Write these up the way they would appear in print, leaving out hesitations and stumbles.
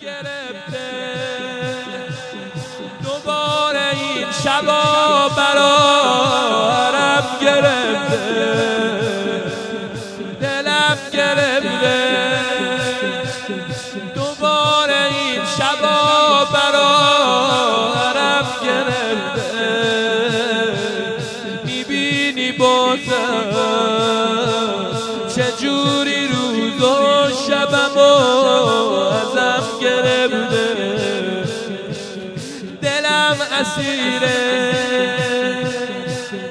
گرفته دوباره این شبا برارم گرفته دلم گرفته دوباره این شبا برارم گرفته میبینی بازم چجوری روز و شبم ازم گرفته دلم اسیره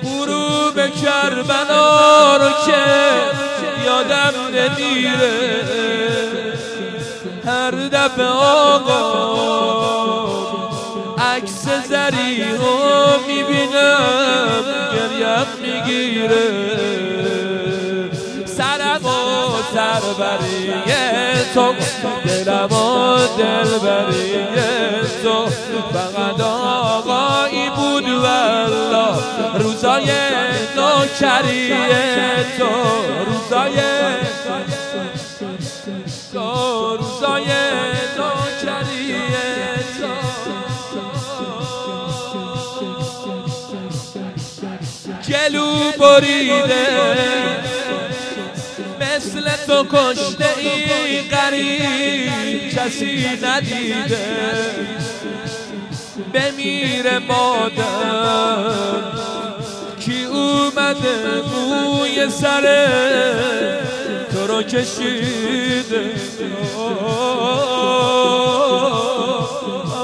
غروب کربلا رو که یادم نمیره هر دفعه آقا عکس زری رو میبینم گریم میگیره سر بریه تو دلم و دل بریه تو فقط آقایی بود والله روزای نوکریه تو روزای نوکریه تو گلو بریده مثل تو کشته این غریب کسی ندیده بمیره مادم کی اومده موی سر تو رو کشیده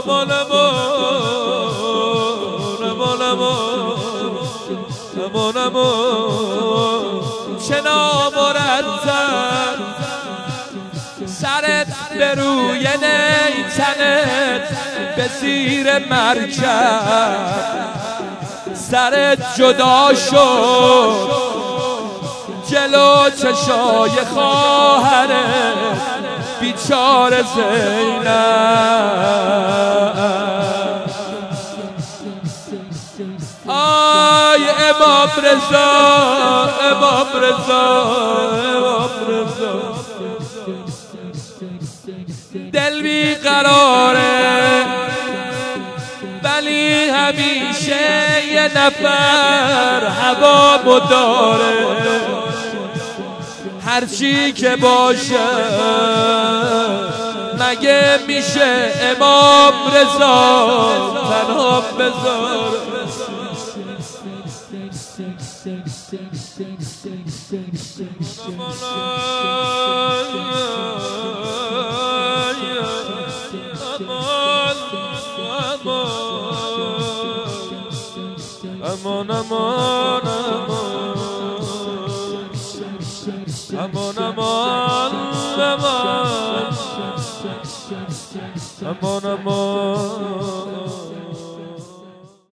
امان امان امان امان امان چه نامرتب سرت به روی نیتنت به زیر مرکب سرت جدا شد جلو چشای خواهرت بیچاره زینب آی امام رضا امام رضا امام رضا دل بیقراره ولی همیشه یه نفر هوامو داره هرچی که باشه مگه میشه امام رضا تنها بذار امان امان امان امان امان امان امان